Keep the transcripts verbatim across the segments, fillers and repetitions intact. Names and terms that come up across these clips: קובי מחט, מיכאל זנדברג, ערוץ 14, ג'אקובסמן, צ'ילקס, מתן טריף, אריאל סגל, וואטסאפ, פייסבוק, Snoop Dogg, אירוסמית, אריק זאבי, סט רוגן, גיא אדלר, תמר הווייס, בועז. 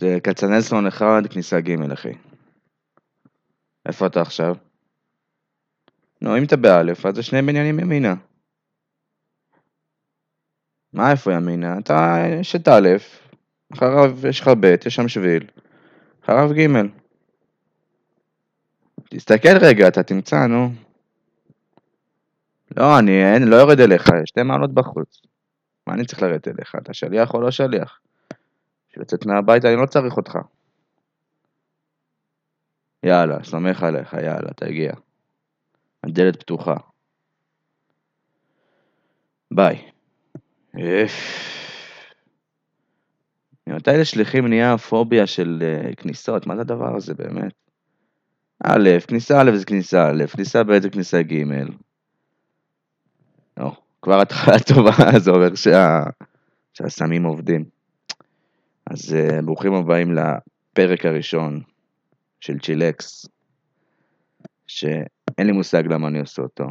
זה קצנזלון אחד, כניסה ג' אחי. איפה אתה עכשיו? נו, אם אתה באלף, אז זה שני בניינים ימינה. מה איפה ימינה? אתה שת א', אחריו יש לך ב', יש שם שביל. אחריו ג'. תסתכל רגע, אתה תמצא, נו. לא, אני אין, לא יורד אליך, שתי מעלות בחוץ. מה אני צריך לרדת אליך? אתה שליח או לא שליח? כשלצאת מהבית אני לא צריך אותך. יאללה, סומך עליך, יאללה, תגיע. הדלת פתוחה. ביי. איף. מתי לשליחים נהיה הפוביה של uh, כניסות? מה זה הדבר הזה באמת? א', כניסה א' זה כניסה א', כניסה ב' זה כניסה ג'. לא, כבר התחלה טובה, זה אומר שה... שהסמים עובדים. אז uh, ברוכים הבאים לפרק הראשון של צ'ילקס, שאין לי מושג למה אני עושה אותו.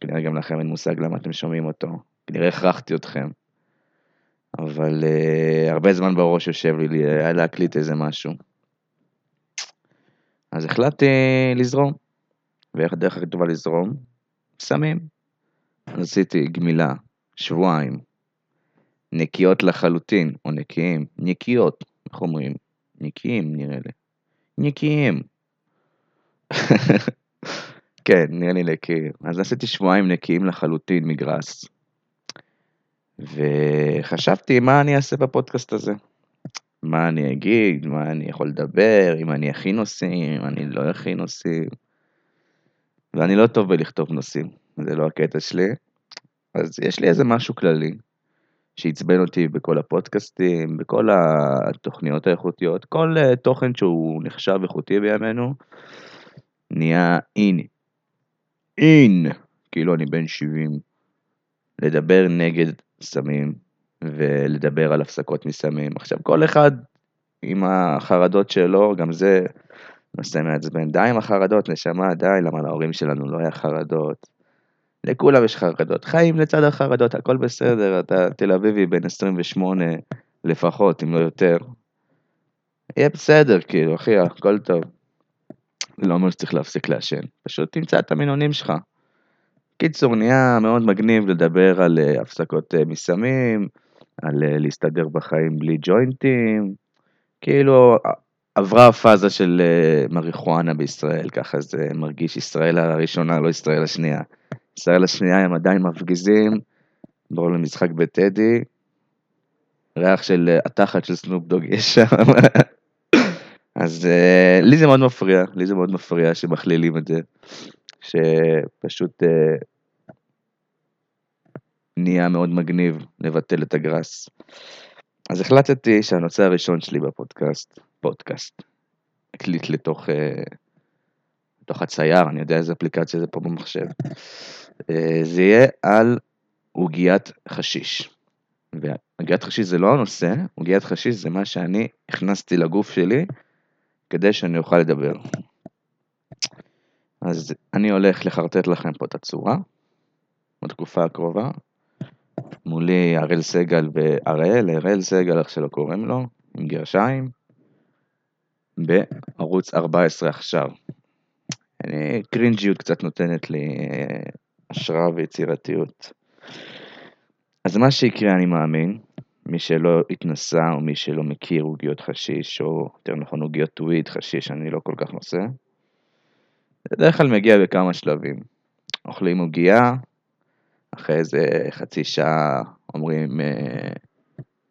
כנראה גם לכם אין מושג למה אתם שומעים אותו. כנראה הכרחתי אתכם. אבל uh, הרבה זמן בראש יושב לי להקליט איזה משהו. אז החלטתי לזרום. ואיך הדרך הכי טובה לזרום? סמים. עשיתי גמילה, שבועיים. נקיות לחלוטין, או נקיים. נקיות, איך אומרים? נקיים נראה לי. נקיים. כן, נראה לי נקיים. אז עשיתי שבועיים נקיים לחלוטין מגרס. וחשבתי מה אני אעשה בפודקאסט הזה. מה אני אגיד, מה אני יכול לדבר, אם אני הכי נושאים, אם אני לא הכי נושאים. ואני לא טוב בלכתוב נושאים, זה לא הקטע שלי. אז יש לי איזה משהו כללי, שיצבן אותי בכל הפודקאסטים, בכל התוכניות האיכותיות, כל תוכן שהוא נחשב איכותי בימינו, נהיה אין. אין. כאילו אני בן שבעים. לדבר נגד סמים, ולדבר על הפסקות מסמים. עכשיו, כל אחד עם החרדות שלו, גם זה נושא מעצבן. די עם החרדות, נשמה, די, למה להורים שלנו לא היה חרדות. לכולם יש חרדות. חיים לצד החרדות, הכל בסדר. אתה תל אביבי בן עשרים ושמונה לפחות, אם לא יותר. יהיה בסדר, כאילו, אחי, הכל טוב. לא אומר שצריך להפסיק להשן. פשוט תמצא את המינונים שלך. קיצור, נהיה מאוד מגניב לדבר על uh, הפסקות uh, מסמים, על uh, להסתדר בחיים בלי ג'וינטים, כאילו עברה הפאזה של uh, מריחואנה בישראל, ככה זה מרגיש ישראל הראשונה, לא ישראל השנייה. ישראל השנייה הם עדיין מפגיזים, בואו למשחק בטדי, ריח של uh, התחת של סנופ דוג יש שם. אז uh, לי זה מאוד מפריע, לי זה מאוד מפריע שמכלילים את זה. שפשוט uh, נהיה מאוד מגניב לבטל את הגרס. אז החלטתי שהנושא הראשון שלי בפודקאסט, פודקאסט, הקליט לתוך, uh, לתוך הצייר, אני יודע איזה אפליקציה זה פה במחשב, uh, זה יהיה על עוגיית חשיש. ועוגיית חשיש זה לא הנושא, עוגיית חשיש זה מה שאני הכנסתי לגוף שלי, כדי שאני אוכל לדבר. אז אני הולך לחרטט לכם פה את הצורה, בתקופה הקרובה, מולי אריאל סגל ואריאל, אריאל סגל, איך שלא קוראים לו, עם גרשיים, בערוץ ארבע עשרה עכשיו. אני, קרינג'יות קצת נותנת לי השראה ויצירתיות. אז מה שיקרה, אני מאמין, מי שלא התנסה או מי שלא מכיר עוגיות חשיש, או יותר נכון עוגיות טוויד חשיש, אני לא כל כך נושא, זה בדרך כלל מגיע בכמה שלבים. אוכלים עוגיה, אחרי איזה חצי שעה אומרים,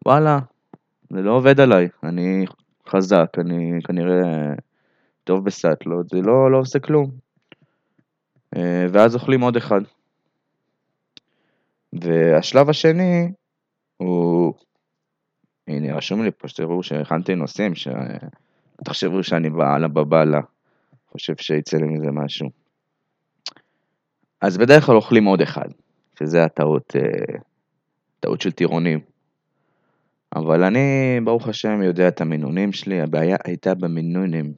וואלה, זה לא עובד עליי, אני חזק, אני כנראה טוב בסטלות, זה לא, לא עושה כלום. ואז אוכלים עוד אחד. והשלב השני הוא, הנה רשום לי פה, שתראו שהכנתי נושאים, שתחשבו שאני בעלה בבעלה. חושב שיצא לי מזה משהו. אז בדרך כלל אוכלים עוד אחד, שזה הטעות, טעות של טירונים. אבל אני, ברוך השם, יודע את המינונים שלי, הבעיה הייתה במינונים.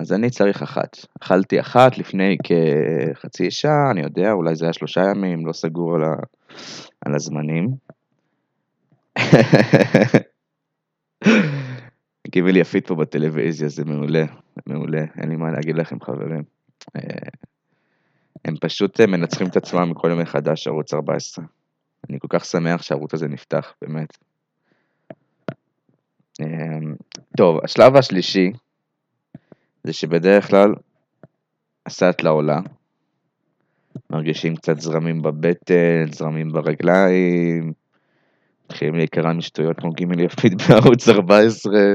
אז אני צריך אחת. אכלתי אחת לפני כחצי שעה, אני יודע, אולי זה היה שלושה ימים, לא סגור על, ה... על הזמנים. קיבל יפית פה בטלוויזיה, זה מעולה, מעולה, אין לי מה להגיד לכם חברים. הם פשוט מנצחים את עצמם מכל יום מחדש, ערוץ ארבע עשרה. אני כל כך שמח שהערוץ הזה נפתח, באמת. טוב, השלב השלישי, זה שבדרך כלל, הסט לעולה, מרגישים קצת זרמים בבטן, זרמים ברגליים, מתחילים להיקרא משטויות כמו גימל יפית בערוץ ארבע עשרה,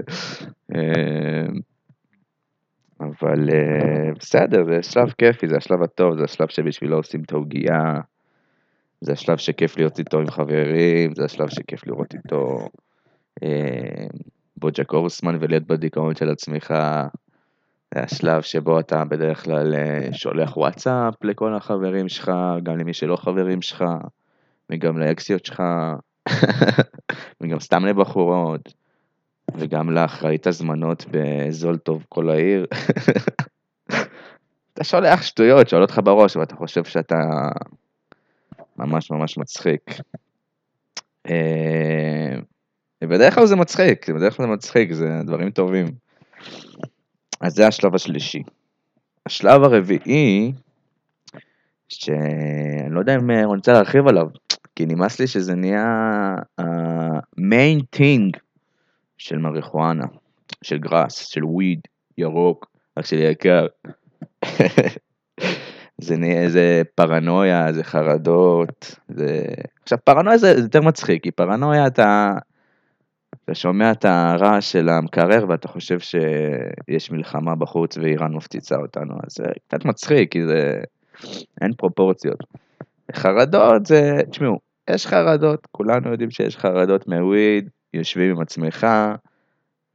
אבל בסדר, זה שלב כיפי, זה השלב הטוב, זה השלב שבשבילו עושים תאוגייה, זה השלב שכיף להיות איתו עם חברים, זה השלב שכיף לראות איתו בו ג'אקובסמן ולהיות בדיכאון של הצמיחה, זה השלב שבו אתה בדרך כלל שולח וואטסאפ לכל החברים שלך, גם למי שלא חברים שלך, וגם לאקסיות שלך, וגם סתם לבחורות, וגם לאחראית הזמנות בזול טוב כל העיר. אתה שולח שטויות, שואלות לך בראש, ואתה חושב שאתה ממש ממש מצחיק. ובדרך כלל זה מצחיק, בדרך כלל זה מצחיק, זה דברים טובים. אז זה השלב השלישי. השלב הרביעי, שאני לא יודע אם אני רוצה להרחיב עליו, כי נמאס לי שזה נהיה המיין טינג של מריחואנה, של גראס, של וויד, ירוק, רק של יקר. זה נהיה איזה פרנויה, זה חרדות, זה... עכשיו פרנויה זה, זה יותר מצחיק, כי פרנויה אתה... אתה שומע את הרעש של המקרר, ואתה חושב שיש מלחמה בחוץ, ואיראן מפציצה אותנו, אז זה קצת מצחיק, כי זה... אין פרופורציות. חרדות זה... תשמעו, יש חרדות, כולנו יודעים שיש חרדות מהוויד, יושבים עם עצמך,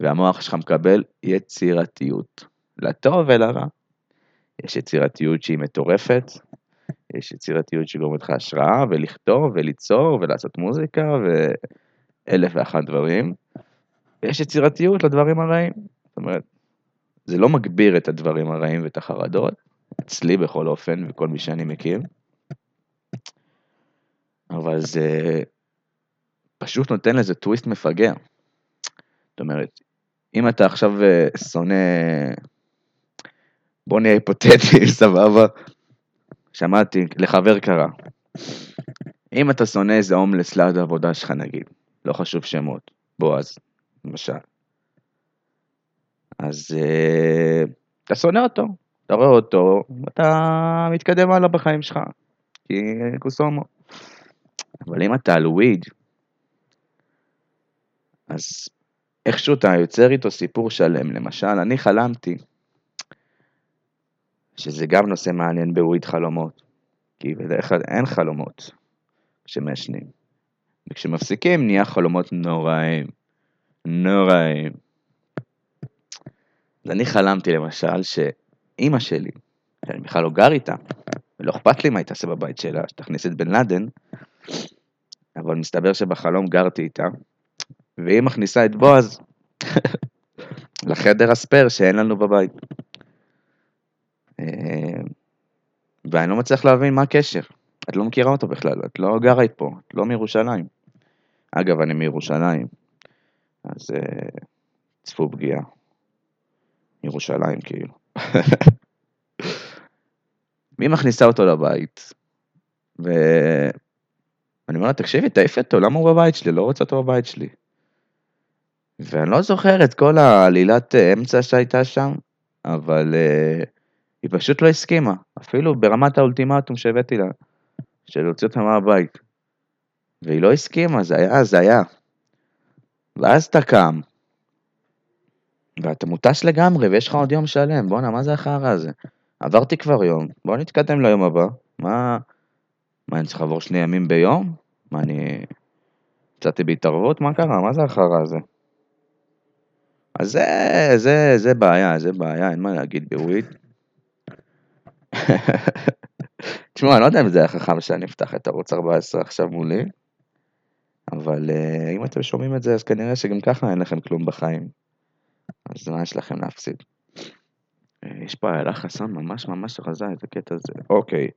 והמוח שלך מקבל יצירתיות. לטוב ולרע. יש יצירתיות שהיא מטורפת, יש יצירתיות שגורמת לך השראה, ולכתוב, וליצור, ולעשות מוזיקה, ו... אלף ואחת דברים, ויש יצירתיות לדברים הרעים, זאת אומרת, זה לא מגביר את הדברים הרעים ואת החרדות, אצלי בכל אופן, וכל מי שאני מכיר, אבל זה פשוט נותן לזה טוויסט מפגע, זאת אומרת, אם אתה עכשיו שונא, בוא נהיה היפותטי, סבבה, שמעתי, לחבר קרה, אם אתה שונא איזה הומלס ליד העבודה שלך נגיד, לא חשוב שמות, בועז, למשל. אז אה, אתה שונא אותו, אתה רואה אותו, אתה מתקדם הלאה בחיים שלך, כי קוסומו. אבל אם אתה על וויד, אז איכשהו אתה יוצר איתו סיפור שלם. למשל, אני חלמתי, שזה גם נושא מעניין בוויד חלומות, כי בדרך כלל אין חלומות שמעשנים. וכשמפסיקים נהיה חלומות נוראים, נוראים. אז אני חלמתי למשל שאימא שלי, שאני בכלל לא גר איתה, ולא אכפת לי מה היא תעשה בבית שלה, שתכניס את בן לאדן, אבל מסתבר שבחלום גרתי איתה, והיא מכניסה את בועז לחדר הספר שאין לנו בבית. ואני לא מצליח להבין מה הקשר. את לא מכירה אותו בכלל, את לא גרה איתה פה, את לא מירושלים. אגב, אני מירושלים, אז uh, צפו פגיעה. ירושלים כאילו. מי מכניסה אותו לבית? ואני אומר לה, תקשיבי, תעיף אותו, למה הוא בבית שלי? לא רוצה אותו בבית שלי. ואני לא זוכר את כל העלילת אמצע שהייתה שם, אבל uh, היא פשוט לא הסכימה, אפילו ברמת האולטימטום שהבאתי לה. שלהוציא אותה מהבית, והיא לא הסכימה, זה היה, זה היה, ואז אתה קם, ואתה מוטש לגמרי, ויש לך עוד יום שלם, בוא נה, מה זה אחר הזה? עברתי כבר יום, בוא נתקדם ליום הבא, מה, מה אני צריך לעבור שני ימים ביום? מה אני, יצאתי בהתערבות, מה קרה, מה זה אחר הזה? אז זה, זה, זה בעיה, זה בעיה, אין מה להגיד בוויד, תשמעו, אני לא יודע אם זה היה חכם שאני אפתח את ערוץ ארבע עשרה עכשיו מולי, אבל uh, אם אתם שומעים את זה, אז כנראה שגם ככה אין לכם כלום בחיים. אז מה יש לכם להפסיד? Uh, יש פה העלה חסם ממש ממש רזה את הקטע הזה. אוקיי.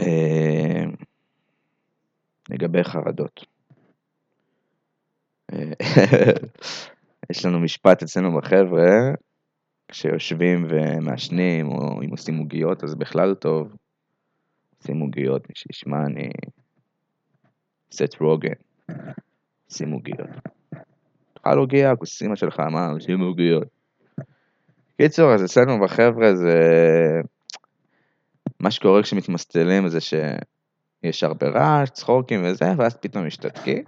Uh, לגבי חרדות. Uh, יש לנו משפט אצלנו בחבר'ה, כשיושבים ומעשנים, או אם עושים מוגיות, אז בכלל טוב. עושים מוגיות, מי שישמע, אני... סט רוגן. עושים מוגיות. תאכל הוגיה, כוסימה שלך, מה? עושים מוגיות. קיצור, אז אצלנו בחבר'ה זה... מה שקורה כשמתמסטלים זה שיש הרבה רעש, צחוקים וזה, ואז פתאום משתתקים.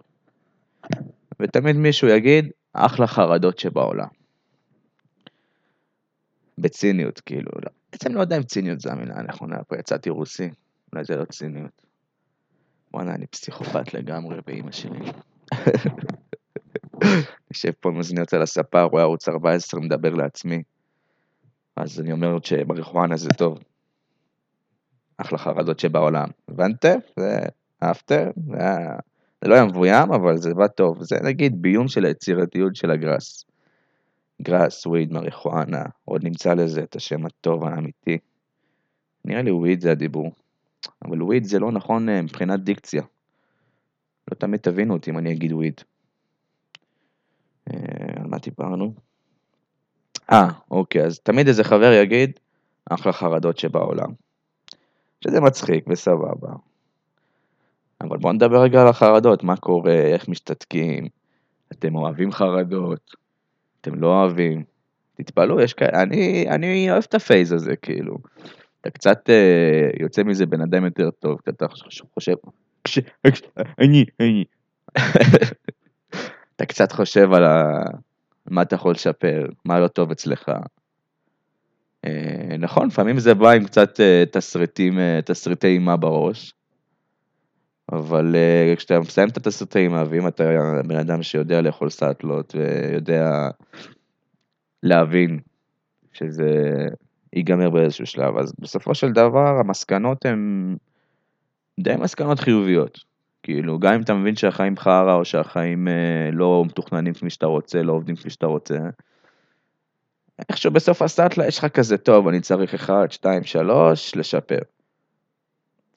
ותמיד מישהו יגיד, אחלה חרדות שבעולם. בציניות, כאילו, לא. בעצם לא יודע אם ציניות זה המילה הנכונה, פה יצאתי רוסי, אולי זה לא ציניות. וואנה, אני פסיכופת לגמרי באמא שלי. יושב פה מזניות על הספה, רואה ערוץ ארבע עשרה, מדבר לעצמי. אז אני אומר שמריחואנה זה טוב. אחלה חרדות שבעולם. הבנתם? זה אהבתם? זה... זה לא היה מבוים, אבל זה בא טוב. זה נגיד ביום של היצירתיות של הגרס. גרס, וויד, מריחואנה, עוד נמצא לזה את השם הטוב האמיתי. נראה לי וויד זה הדיבור. אבל וויד זה לא נכון מבחינת דיקציה. לא תמיד תבינו אותי אם אני אגיד וויד. על מה טיפרנו? אה, אוקיי, אז תמיד איזה חבר יגיד, אחלה חרדות שבעולם. שזה מצחיק וסבבה. אבל בואו נדבר רגע על החרדות, מה קורה, איך משתתקים, אתם אוהבים חרדות, אתם לא אוהבים, תתפלאו, יש כאלה, אני, אני אוהב את הפייז הזה, כאילו, אתה קצת אה, יוצא מזה בן אדם יותר טוב, אתה חושב, כש, כש, אני, אני, אתה קצת חושב על ה, מה אתה יכול לשפר, מה לא טוב אצלך, אה, נכון, לפעמים זה בא עם קצת אה, תסריטים, אה, תסריטי אימה בראש, אבל כשאתה מסיים את התסריטים, ואם אתה בן אדם שיודע לאכול סטלות, ויודע להבין שזה ייגמר באיזשהו שלב, אז בסופו של דבר, המסקנות הן די מסקנות חיוביות. כאילו, גם אם אתה מבין שהחיים חרה, או שהחיים לא מתוכננים כפי שאתה רוצה, לא עובדים כפי שאתה רוצה, איכשהו בסוף הסטלה, יש לך כזה טוב, אני צריך אחד, שתיים, שלוש, לשפר.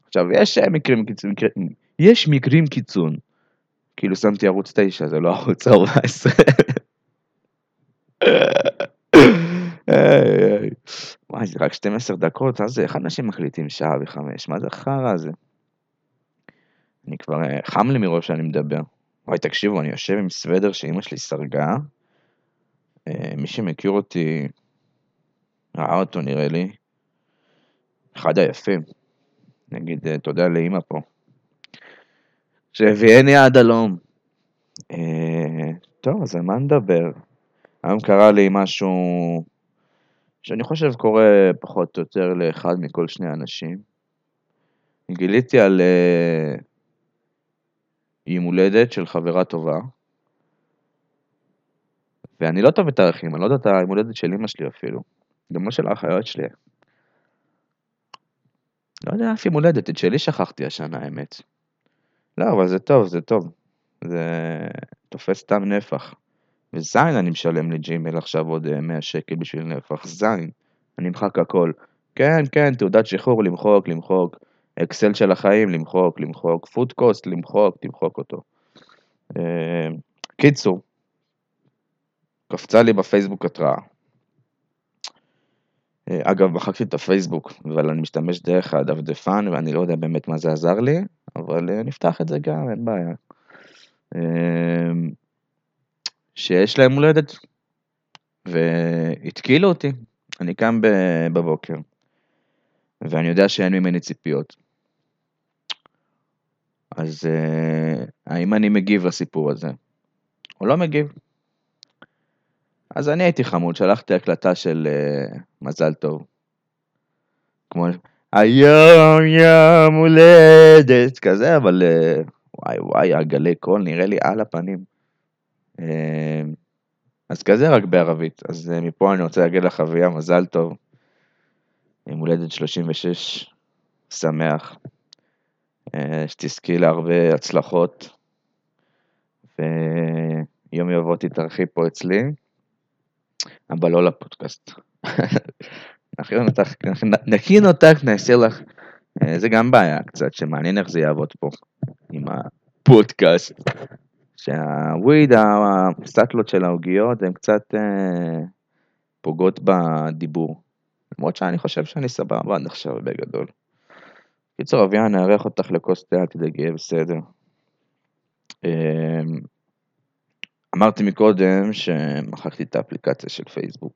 עכשיו, יש מקרים קיצון, מקרים, יש מקרים קיצון, כאילו שמתי ערוץ תשע, זה לא ערוץ ארבע עשרה. וואי, זה רק שתים עשרה דקות, אז איך אנשים מחליטים שעה וחמש, מה זה חרא הזה? אני כבר, חם לי מרוב שאני מדבר. וואי, תקשיבו, אני יושב עם סוודר שאמא שלי סרגה, מי שמכיר אותי, ראה אותו נראה לי, אחד היפים. נגיד תודה לאמא פה, שהביאני עד הלום. אה, טוב, אז על מה נדבר? היום קרה לי משהו שאני חושב קורה פחות או יותר לאחד מכל שני אנשים. גיליתי על אה, יום הולדת של חברה טובה, ואני לא טוב בתאריכים, אני לא יודע את יום הולדת של אמא שלי אפילו, גם לא של האחיות שלי. לא יודע, אף יום הולדת, את שלי שכחתי השנה, האמת. לא, אבל זה טוב, זה טוב. זה תופס סתם נפח. וזין אני משלם לג'ימל עכשיו עוד מאה שקל בשביל נפח. זין, אני מחק הכל. כן, כן, תעודת שחרור, למחוק, למחוק. אקסל של החיים, למחוק, למחוק. פוד קוסט, למחוק, תמחוק אותו. קיצור, קפצה לי בפייסבוק התראה. אגב, מחקתי את הפייסבוק, אבל אני משתמש דרך הדפדפן, ואני לא יודע באמת מה זה עזר לי, אבל נפתח את זה גם, אין בעיה. שיש להם הולדת, והתקילו אותי. אני קם בבוקר, ואני יודע שאין ממני ציפיות. אז האם אני מגיב לסיפור הזה? או לא מגיב? אז אני הייתי חמוד, שלחתי הקלטה של uh, מזל טוב. כמו, היום יום הולדת, כזה, אבל uh, וואי וואי, הגלי קול נראה לי על הפנים. Uh, אז כזה רק בערבית, אז uh, מפה אני רוצה להגיד לחביה, מזל טוב. עם הולדת שלושים ושש, שמח. Uh, שתזכי להרבה הצלחות. ויום יבוא תתארחי פה אצלי. אבל לא לפודקאסט. נכין אותך, נעשה לך, זה גם בעיה קצת, שמעניין איך זה יעבוד פה, עם הפודקאסט, שהוויד, הסטלות של ההוגיות, הן קצת אה, פוגעות בדיבור. למרות שאני חושב שאני סבבה עד עכשיו בגדול. קיצור, אביה, נערך אותך לקוסטה, אל תדאגי, בסדר. אה, אמרתי מקודם שמחקתי את האפליקציה של פייסבוק.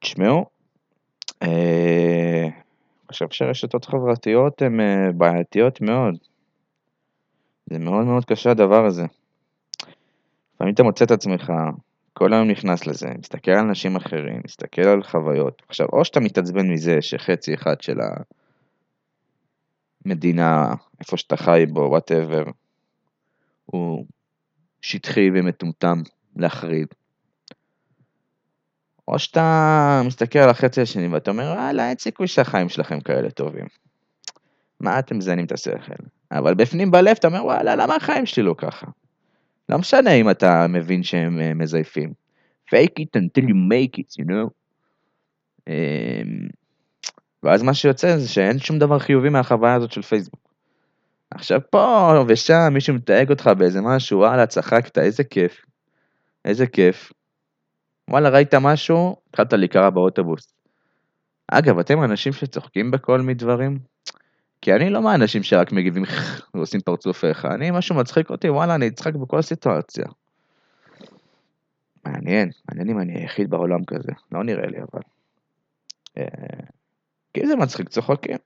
תשמעו, אה, חושב שרשתות חברתיות הן אה, בעייתיות מאוד. זה מאוד מאוד קשה הדבר הזה. לפעמים אתה מוצא את עצמך, כל היום נכנס לזה, מסתכל על אנשים אחרים, מסתכל על חוויות. עכשיו, או שאתה מתעצבן מזה שחצי אחד של המדינה, איפה שאתה חי בו, whatever, הוא שטחי ומטומטם להחריד. או שאתה מסתכל על החצי השני, ואתה אומר, הלאה, אין סיכוי שהחיים שלכם כאלה טובים. מה אתם מזיינים את השכל? אבל בפנים בלב אתה אומר, וואלה, למה החיים שלי לא ככה? לא משנה אם אתה מבין שהם מזייפים. Fake it until you make it, you know? ואז מה שיוצא זה שאין שום דבר חיובי מהחוויה הזאת של פייסבוק. עכשיו פה ושם מישהו מתאג אותך באיזה משהו, וואלה, צחקת, איזה כיף. איזה כיף. וואלה, ראית משהו, התחלת להיקרא באוטובוס. אגב, אתם אנשים שצוחקים בכל מיני דברים? כי אני לא מהאנשים שרק מגיבים ועושים פרצוף אחד. אני, משהו מצחיק אותי, וואלה, אני אצחק בכל סיטואציה. מעניין, מעניין אם אני היחיד בעולם כזה. לא נראה לי, אבל. כי זה מצחיק, צוחקים.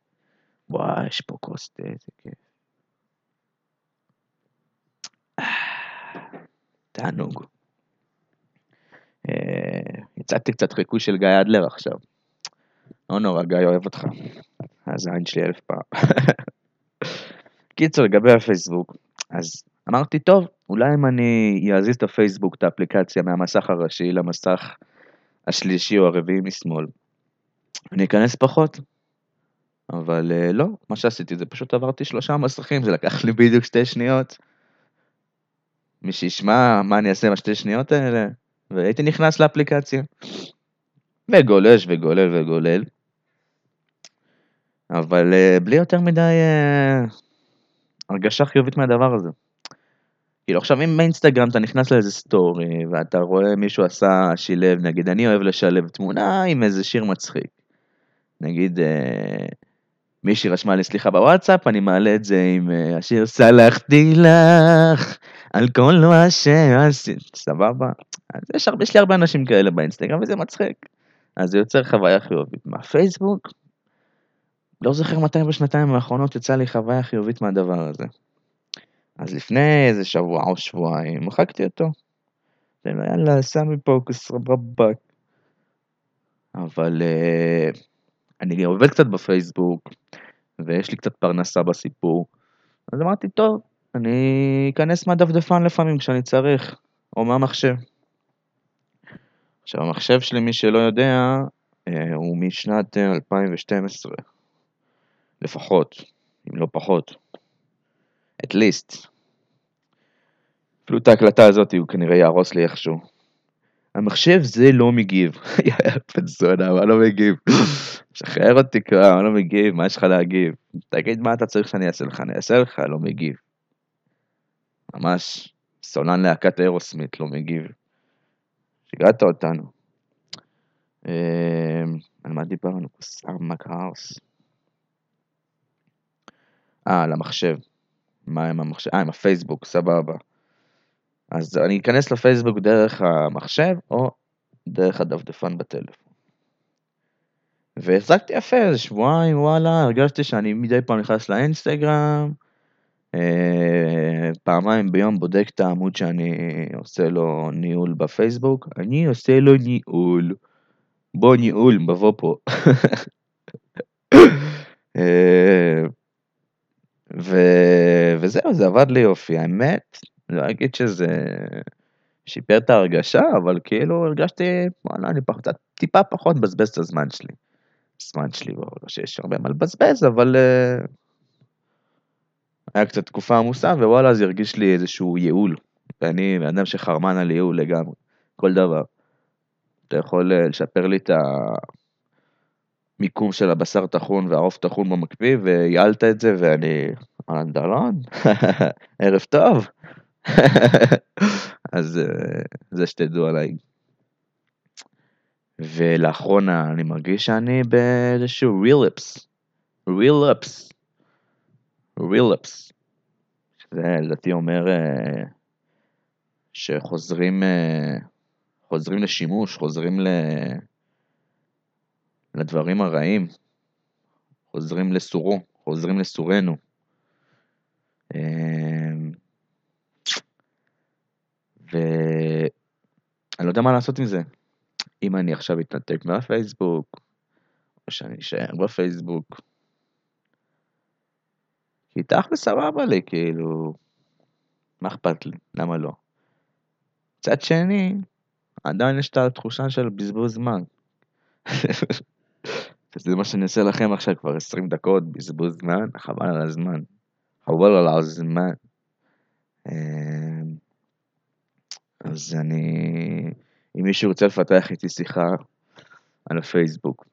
וואי, יש פה קוסטה, זה כיף. תענוג. יצאתי קצת חיקוי של גיא אדלר עכשיו. לא נורא, גיא אוהב אותך. אז העין שלי אלף פעם. קיצור, לגבי הפייסבוק, אז אמרתי, טוב, אולי אם אני אעזיז את הפייסבוק, את האפליקציה, מהמסך הראשי למסך השלישי או הרביעי משמאל, אני אכנס פחות. אבל uh, לא, מה שעשיתי זה פשוט עברתי שלושה מסכים, זה לקח לי בדיוק שתי שניות. מי שישמע מה אני אעשה עם השתי שניות האלה, והייתי נכנס לאפליקציה. וגולש וגולל וגולל. אבל uh, בלי יותר מדי uh, הרגשה חיובית מהדבר הזה. כאילו עכשיו אם באינסטגרם אתה נכנס לאיזה סטורי, ואתה רואה מישהו עשה שילב, נגיד אני אוהב לשלב תמונה עם איזה שיר מצחיק. נגיד uh, מישהי רשמה לי סליחה בוואטסאפ, אני מעלה את זה עם uh, השיר סלחתי לך, על כל מה שעשית, סבבה. אז יש, הרבה, יש לי הרבה אנשים כאלה באינסטגרם וזה מצחיק. אז זה יוצר חוויה חיובית. מהפייסבוק? לא זוכר מתי בשנתיים האחרונות יצא לי חוויה חיובית מהדבר הזה. אז לפני איזה שבוע או שבועיים, מחקתי אותו. יאללה, שמי פוקוס רבק. אבל uh, אני עובד קצת בפייסבוק, ויש לי קצת פרנסה בסיפור. אז אמרתי, טוב, אני אכנס מהדפדפן לפעמים כשאני צריך, או מהמחשב. עכשיו, המחשב שלי, מי שלא יודע, הוא משנת אלפיים ושתים עשרה. לפחות, אם לא פחות. At least. אפילו את ההקלטה הזאת, הוא כנראה יערוס לי איכשהו. המחשב זה לא מגיב. יאללה, פנזונה, מה לא מגיב? שחרר אותי כבר, מה לא מגיב? מה יש לך להגיב? תגיד מה אתה צריך שאני אעשה לך? אני אעשה לך, לא מגיב. ממש, סולן להקת אירוסמית, לא מגיב. שיגעת אותנו. על מה דיברנו? קוסר מקהרס. אה, על המחשב. מה עם המחשב? אה, עם הפייסבוק, סבבה. אז אני אכנס לפייסבוק דרך המחשב, או דרך הדפדפן בטלפון. והחזקתי יפה, איזה שבועיים, וואלה, הרגשתי שאני מדי פעם נכנס לאינסטגרם, פעמיים ביום בודק את העמוד שאני עושה לו ניהול בפייסבוק, אני עושה לו ניהול, בוא ניהול, מבוא פה. וזהו, זה עבד לי יופי, האמת, לא אגיד שזה שיפר את ההרגשה, אבל כאילו הרגשתי, וואלה, אני טיפה פחות בזבז את הזמן שלי, הזמן שלי, לא שיש הרבה מה לבזבז, אבל היה קצת תקופה עמוסה, ווואלה, אז הרגיש לי איזשהו ייעול. ואני אדם שחרמן על ייעול לגמרי. כל דבר. אתה יכול לשפר לי את המיקום של הבשר תחון והעוף תחון במקפיא, ויעלת את זה, ואני... אנדלון? ערב טוב. אז זה שתדעו עליי. ולאחרונה אני מרגיש שאני באיזשהו רילאפס. רילאפס. רילאפס. זה לדעתי אומר שחוזרים חוזרים לשימוש, חוזרים ל... לדברים הרעים. חוזרים לסורו, חוזרים לסורנו. ואני לא יודע מה לעשות עם זה. אם אני עכשיו אתנתק מהפייסבוק, או שאני אשאר בפייסבוק, כי תכל'ס סבבה לי, כאילו, מה אכפת לי? למה לא? מצד שני, עדיין יש את התחושה של בזבוז זמן. זה מה שאני עושה לכם עכשיו, כבר עשרים דקות, בזבוז זמן, חבל על הזמן. חבל על הזמן. אז אני... אם מישהו רוצה לפתח איתי שיחה על הפייסבוק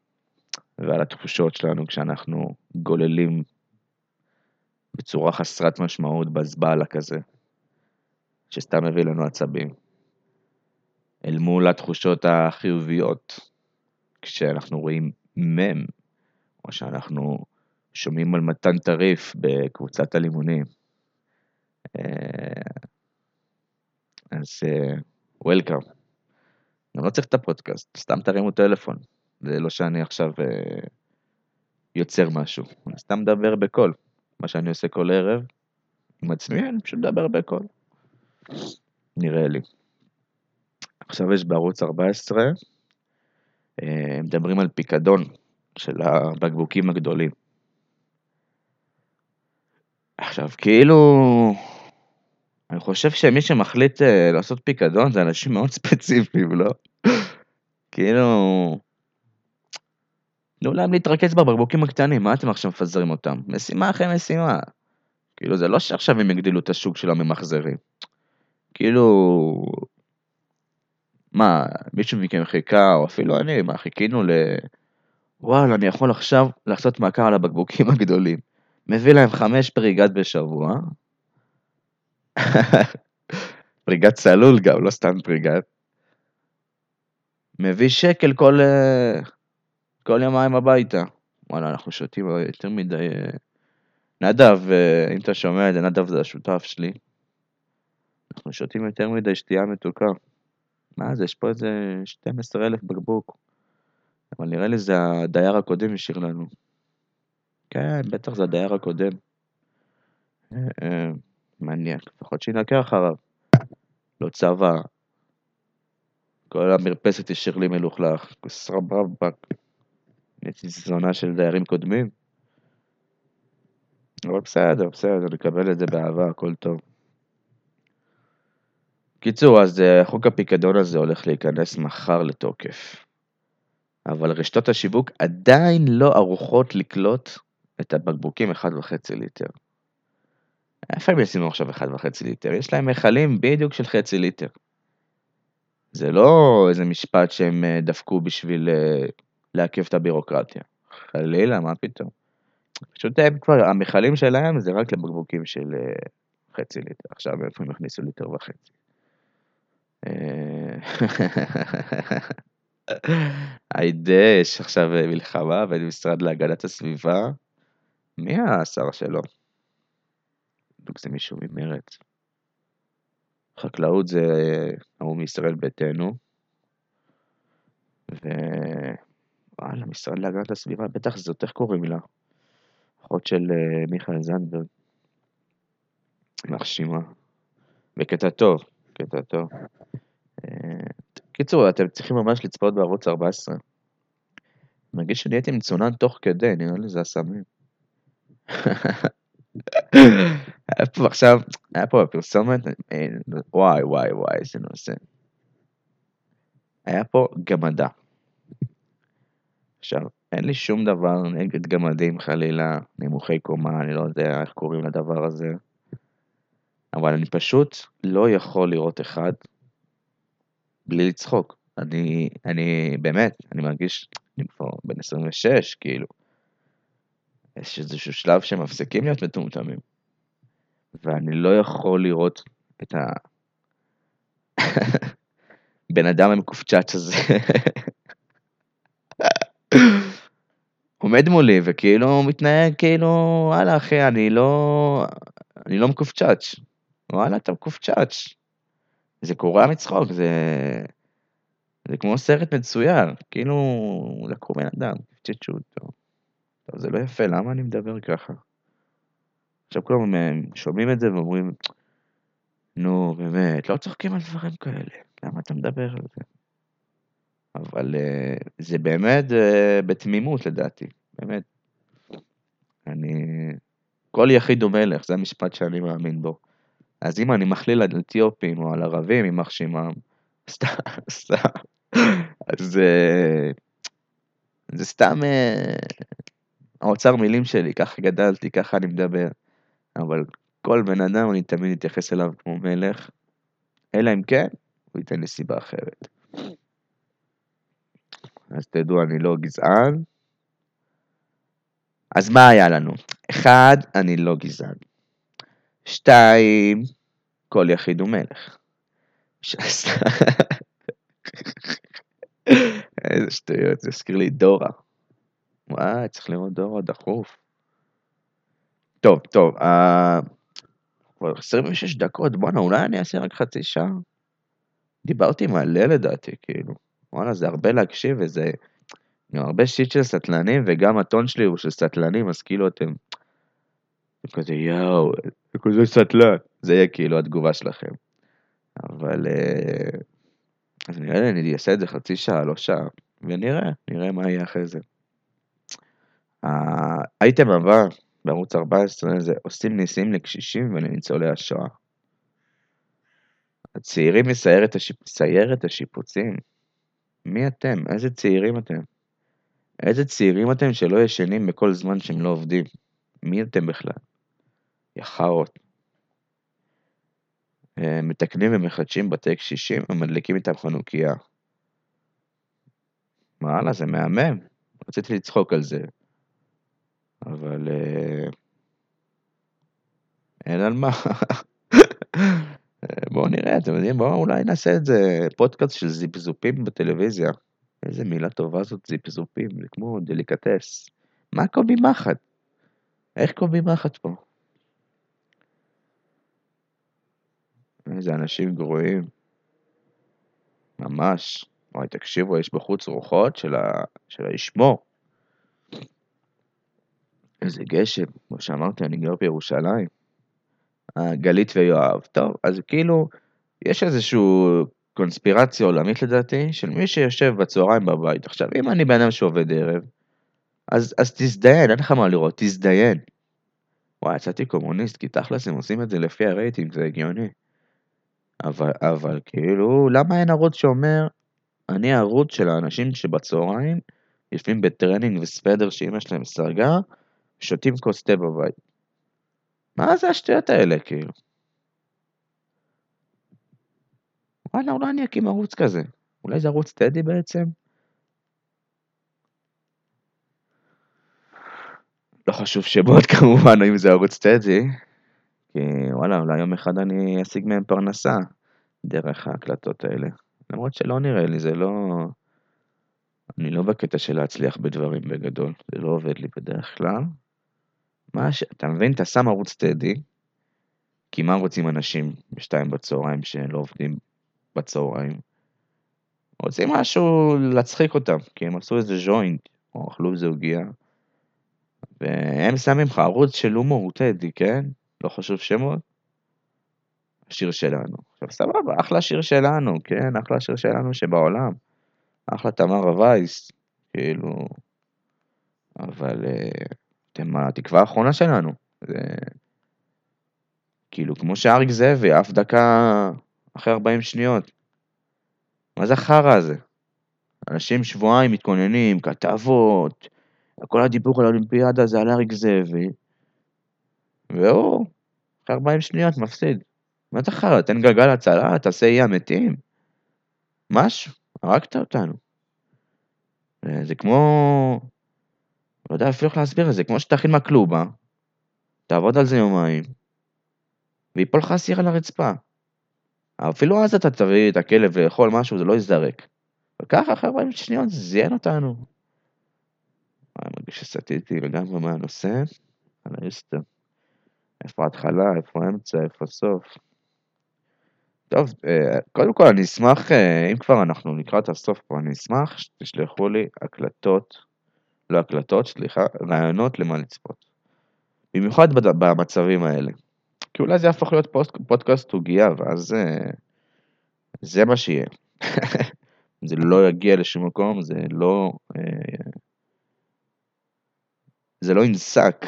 ועל התחושות שלנו כשאנחנו גוללים בצורה חסרת משמעות בזבאלה כזה שסתם מביא לנו עצבים אל מול התחושות החיוביות כשאנחנו רואים מם או שאנחנו שומעים על מתן טריף בקבוצת הלימונים, אז welcome. אני לא צריך את הפודקאסט, סתם תרימו טלפון. זה לא שאני עכשיו אה, יוצר משהו. אני סתם מדבר בכל. מה שאני עושה כל ערב, עם עצמי, אני פשוט מדבר בכל. נראה לי. עכשיו יש בערוץ ארבע עשרה, אה, מדברים על פיקדון של הבקבוקים הגדולים. עכשיו, כאילו... אני חושב שמי שמחליט uh, לעשות פיקדון זה אנשים מאוד ספציפיים, לא? כאילו, לא להם להתרכז בבקבוקים הקטנים, מה אתם עכשיו מפזרים אותם? משימה אחרי משימה. כאילו, זה לא שעכשיו הם יגדילו את השוק של הממחזרים. כאילו, מה, מישהו מכם חיכה, או אפילו אני, מה, חיכינו ל... וואלה, אני יכול עכשיו לעשות מעקר על הבקבוקים הגדולים. מביא להם חמש פריגת בשבוע, פריגת צלול גם, לא סתם פריגת. מביא שקל כל, כל ימיים הביתה. וואלה, אנחנו שותים יותר מדי. נדב, אם אתה שומע את זה, נדב זה השותף שלי. אנחנו שותים יותר מדי שתייה מתוקה. מה זה, יש פה איזה שנים עשר אלף בקבוק. אבל נראה לי זה הדייר הקודם ישיר לנו. כן, בטח זה הדייר הקודם. אה... מניאק, לפחות שינקה אחריו. לא צבא. כל המרפסת ישיר לי מלוכלך. סרברבק. נצי זונה של דיירים קודמים. אבל בסדר, בסדר, נקבל את זה באהבה, הכל טוב. קיצור, אז חוק הפיקדון הזה הולך להיכנס מחר לתוקף. אבל רשתות השיווק עדיין לא ערוכות לקלוט את הבקבוקים אחד וחצי ליטר. איפה הם ישימו עכשיו אחד וחצי ליטר? יש להם מחלים בדיוק של חצי ליטר. זה לא איזה משפט שהם דפקו בשביל לעכב את הבירוקרטיה. חלילה, מה פתאום? פשוט כבר, המחלים שלהם זה רק לבקבוקים של חצי ליטר. עכשיו איפה הם הכניסו ליטר וחצי? הידי, יש עכשיו מלחמה בין משרד להגנת הסביבה. מי השר שלו? זה מישהו ממרץ. חקלאות זה הוא מישראל ביתנו. ו... וואלה, משרד להגנת הסביבה, בטח זאת, איך קוראים לה? אחות של מיכאל זנדברג. מחשימה. בקטע טוב, קטע טוב. קיצור, אתם צריכים ממש לצפות בערוץ ארבע עשרה. מרגיש שנהייתי מצונן תוך כדי, נראה לי זה הסמים. היה פה עכשיו, היה פה בפרסומת, וואי וואי וואי, זה נושא. היה פה גמדה. עכשיו, אין לי שום דבר נגד גמדים חלילה, נימוכי קומה, אני לא יודע איך קוראים לדבר הזה. אבל אני פשוט לא יכול לראות אחד בלי לצחוק. אני, אני באמת, אני מרגיש, אני פה בן עשרים ושש, כאילו. יש איזשהו שלב שמפסקים להיות מטומטמים. ואני לא יכול לראות את ה... בן אדם המקופצ'אץ' הזה. עומד מולי, וכאילו מתנהג כאילו, וואלה אחי, אני לא... אני לא מקופצ'אץ'. וואלה, אתה מקופצ'אץ'. זה קורע מצחוק, זה... זה כמו סרט מצויר, כאילו לקרוא בן אדם, צ'צ'ות, טוב. טוב, זה לא יפה, למה אני מדבר ככה? עכשיו כולם שומעים את זה ואומרים, נו, באמת, לא צוחקים על דברים כאלה, למה אתה מדבר על זה? אבל uh, זה באמת uh, בתמימות לדעתי, באמת. אני, כל יחיד הוא מלך, זה המשפט שאני מאמין בו. אז אם אני מכליל על אתיופים או על ערבים, אם מחשימם, סתם, סתם, אז זה סתם האוצר מילים שלי, ככה גדלתי, ככה אני מדבר, אבל כל בן אדם אני תמיד אתייחס אליו כמו מלך, אלא אם כן, הוא ייתן לי סיבה אחרת. אז תדעו, אני לא גזען. אז מה היה לנו? אחד, אני לא גזען. שתיים, כל יחיד הוא מלך. איזה שטויות, זה הזכיר לי דורה. וואי, צריך לראות דורה דחוף. טוב, טוב, עשרים ושש דקות, בואנה, אולי אני אעשה רק חצי שעה. דיברתי מלא לדעתי, כאילו. וואלה, זה הרבה להקשיב, וזה הרבה שיט של סטלנים, וגם הטון שלי הוא של סטלנים, אז כאילו אתם כזה, יאו, כזה סטלן. זה יהיה כאילו התגובה שלכם. אבל אז נראה לי, אני אעשה את זה חצי שעה, לא שעה, ונראה, נראה מה יהיה אחרי זה. הייתם עבר בערוץ ארבע עשרה, זה עושים ניסים לקשישים ולניצולי השואה. הצעירים מסיירת השיפ... השיפוצים. מי אתם? איזה צעירים אתם? איזה צעירים אתם שלא ישנים בכל זמן שהם לא עובדים? מי אתם בכלל? יחרות. מתקנים ומחדשים בתי קשישים ומדליקים איתם חנוכיה. מעלה, זה מהמם. רציתי לצחוק על זה. אבל אין על מה. בואו נראה, אתם יודעים, בואו אולי נעשה את זה פודקאסט של זיפזופים בטלוויזיה. איזה מילה טובה זאת, זיפזופים, זה כמו דליקטס. מה קובי מחט? איך קובי מחט פה? איזה אנשים גרועים. ממש. אוי, תקשיבו, יש בחוץ רוחות של, ה... של הישמור. איזה גשם, כמו שאמרתי, אני גר בירושלים. גלית ויואב. טוב, אז כאילו, יש איזשהו קונספירציה עולמית לדעתי, של מי שיושב בצהריים בבית. עכשיו, אם אני בן אדם שעובד ערב, אז, אז תזדיין, אין לך מה לראות, תזדיין. וואי, יצאתי קומוניסט, כי תכלס הם עושים את זה לפי הרייטינג, זה הגיוני. אבל, אבל כאילו, למה אין ערוץ שאומר, אני הערוץ של האנשים שבצהריים, יושבים בטרנינג וספדר שאמא שלהם סרגה, שותים קוסטה בבית. מה זה השטויות האלה, כאילו? וואלה, אולי אני אקים ערוץ כזה. אולי זה ערוץ טדי בעצם? לא חשוב שבוד כמובן, אם זה ערוץ טדי. כי וואלה, אולי יום אחד אני אשיג מהם פרנסה דרך ההקלטות האלה. למרות שלא נראה לי, זה לא... אני לא בקטע של להצליח בדברים בגדול. זה לא עובד לי בדרך כלל. מה ש... אתה מבין, אתה שם ערוץ טדי, כי מה רוצים אנשים בשתיים בצהריים שלא עובדים בצהריים? רוצים משהו לצחיק אותם, כי הם עשו איזה ג'וינט, או אכלו איזה הוגיעה, והם שמים לך ערוץ של הומור טדי, כן? לא חשוב שמות? השיר שלנו. עכשיו סבבה, אחלה שיר שלנו, כן? אחלה שיר שלנו שבעולם. אחלה תמר הווייס, כאילו... אבל... אתם התקווה האחרונה שלנו, זה... כאילו כמו שאריק זאבי, אף דקה אחרי ארבעים שניות. מה זה החרא הזה? אנשים שבועיים מתכוננים, כתבות, כל הדיבור על האולימפיאדה זה על אריק זאבי, והוא, אחרי ארבעים שניות מפסיד. מה זה החרא? תן גלגל הצלה, תעשה אי המתים. משהו, הרגת אותנו. זה כמו... לא יודע אפילו איך להסביר את זה, כמו שתאכיל מהקלובה, תעבוד על זה יומיים, ויפול לך סיר על הרצפה, אפילו אז אתה תביא את הכלב לאכול משהו, זה לא יזרק. וככה, אחרי ארבעים שניות, זיין אותנו. אני מרגיש שסתיתי לגמרי מהנושא. אני אסתם. איפה ההתחלה, איפה האמצע, איפה הסוף. טוב, קודם כל אני אשמח, אם כבר אנחנו נקרא את הסוף פה, אני אשמח שתשלחו לי הקלטות, לא הקלטות, סליחה, רעיונות למה לצפות. במיוחד במצבים האלה. כי אולי זה יהפוך להיות פוסט, פודקאסט הוגיה, ואז זה מה שיהיה. זה לא יגיע לשום מקום, זה לא, זה לא ינסק.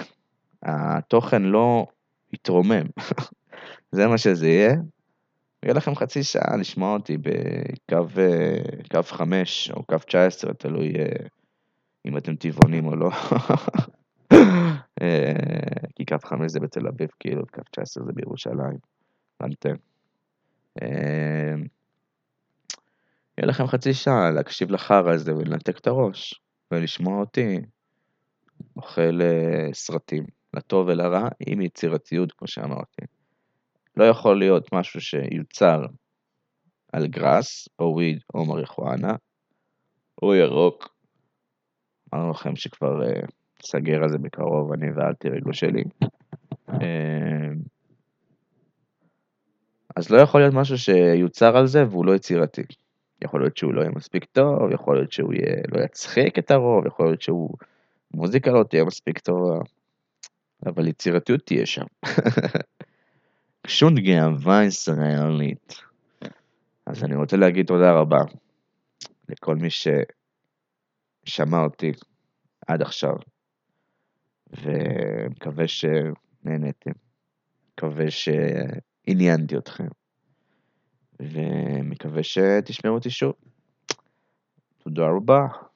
התוכן לא יתרומם. זה מה שזה יהיה. יהיה לכם חצי שעה לשמוע אותי בקו חמש או קו תשע עשרה, תלוי אם אתם טבעונים או לא. כי קו חמש זה בתל אביב, כאילו קו תשע עשרה זה בירושלים. אנטן. יהיה לכם חצי שעה להקשיב לחרא הזה ולנתק את הראש, ולשמוע אותי אוכל סרטים, לטוב ולרע, עם יצירתיות, כמו שאמרתי. לא יכול להיות משהו שיוצר על גרס, או וויד, או מריחואנה, או ירוק. אמרנו לכם שכבר uh, סגר על זה בקרוב, אני ואל תירגו שלי. Uh, אז לא יכול להיות משהו שיוצר על זה, והוא לא יצירתי. יכול להיות שהוא לא יהיה מספיק טוב, יכול להיות שהוא יהיה, לא יצחיק את הרוב, יכול להיות שהוא מוזיקה לא תהיה מספיק טובה, אבל יצירתיות תהיה שם. פשוט גאווה ישראלית. אז אני רוצה להגיד תודה רבה לכל מי ששמע אותי עד עכשיו, ומקווה שנהניתם, מקווה שעניינתי אתכם, ומקווה שתשמעו אותי שוב. תודה רבה.